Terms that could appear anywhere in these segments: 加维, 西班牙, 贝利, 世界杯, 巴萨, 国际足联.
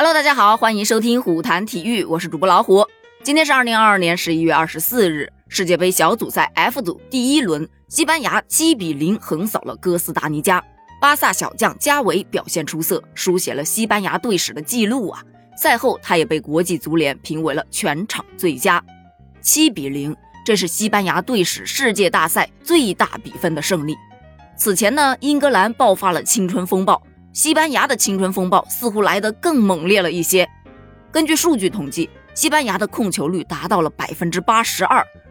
Hello， 大家好，欢迎收听虎谈体育，我是主播老虎。今天是2022年11月24日，世界杯小组赛 F 组第一轮，西班牙7-0横扫了哥斯达尼加。巴萨小将加维表现出色，书写了西班牙队史的记录啊！赛后他也被国际足联评为了全场最佳。7-0，这是西班牙队史世界大赛最大比分的胜利。此前呢，英格兰爆发了青春风暴，西班牙的青春风暴似乎来得更猛烈了一些。根据数据统计，西班牙的控球率达到了 82%，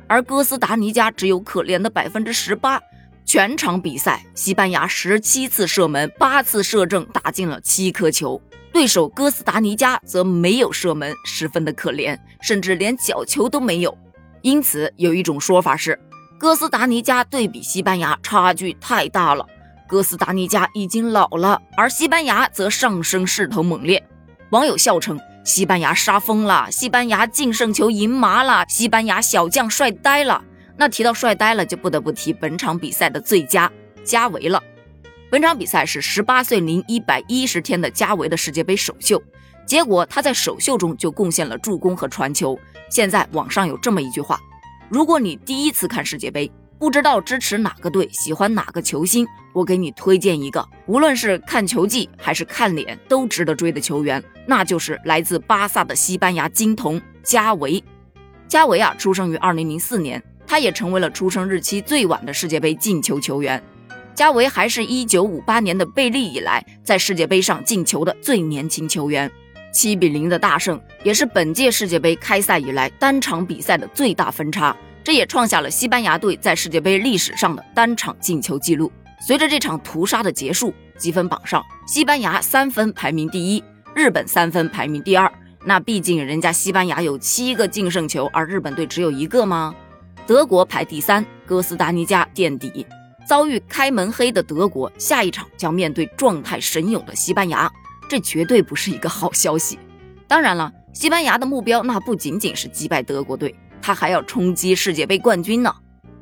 而哥斯达尼加只有可怜的 18%。 全场比赛，西班牙17次射门，8次射正，打进了7颗球。对手哥斯达尼加则没有射门，十分的可怜，甚至连角球都没有。因此有一种说法是，哥斯达尼加对比西班牙差距太大了，哥斯达尼加已经老了，而西班牙则上升势头猛烈。网友笑称，西班牙杀疯了，西班牙净胜球赢麻了，西班牙小将帅呆了。那提到帅呆了，就不得不提本场比赛的最佳加维了。本场比赛是18岁0-110天的加维的世界杯首秀，结果他在首秀中就贡献了助攻和传球。现在网上有这么一句话，如果你第一次看世界杯，不知道支持哪个队，喜欢哪个球星，我给你推荐一个，无论是看球技还是看脸都值得追的球员，那就是来自巴萨的西班牙金童加维。加维啊，出生于2004年，他也成为了出生日期最晚的世界杯进球球员。加维还是1958年的贝利以来在世界杯上进球的最年轻球员。7-0的大胜也是本届世界杯开赛以来单场比赛的最大分差，这也创下了西班牙队在世界杯历史上的单场进球记录。随着这场屠杀的结束，积分榜上西班牙3分排名第一，日本3分排名第二。那毕竟人家西班牙有7个净胜球，而日本队只有1个吗？德国排第3，哥斯达尼加垫底。遭遇开门黑的德国，下一场将面对状态神勇的西班牙，这绝对不是一个好消息。当然了，西班牙的目标那不仅仅是击败德国队，他还要冲击世界杯冠军呢。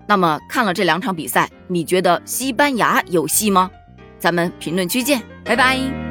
那么看了这2场比赛，你觉得西班牙有戏吗？咱们评论区见，拜拜。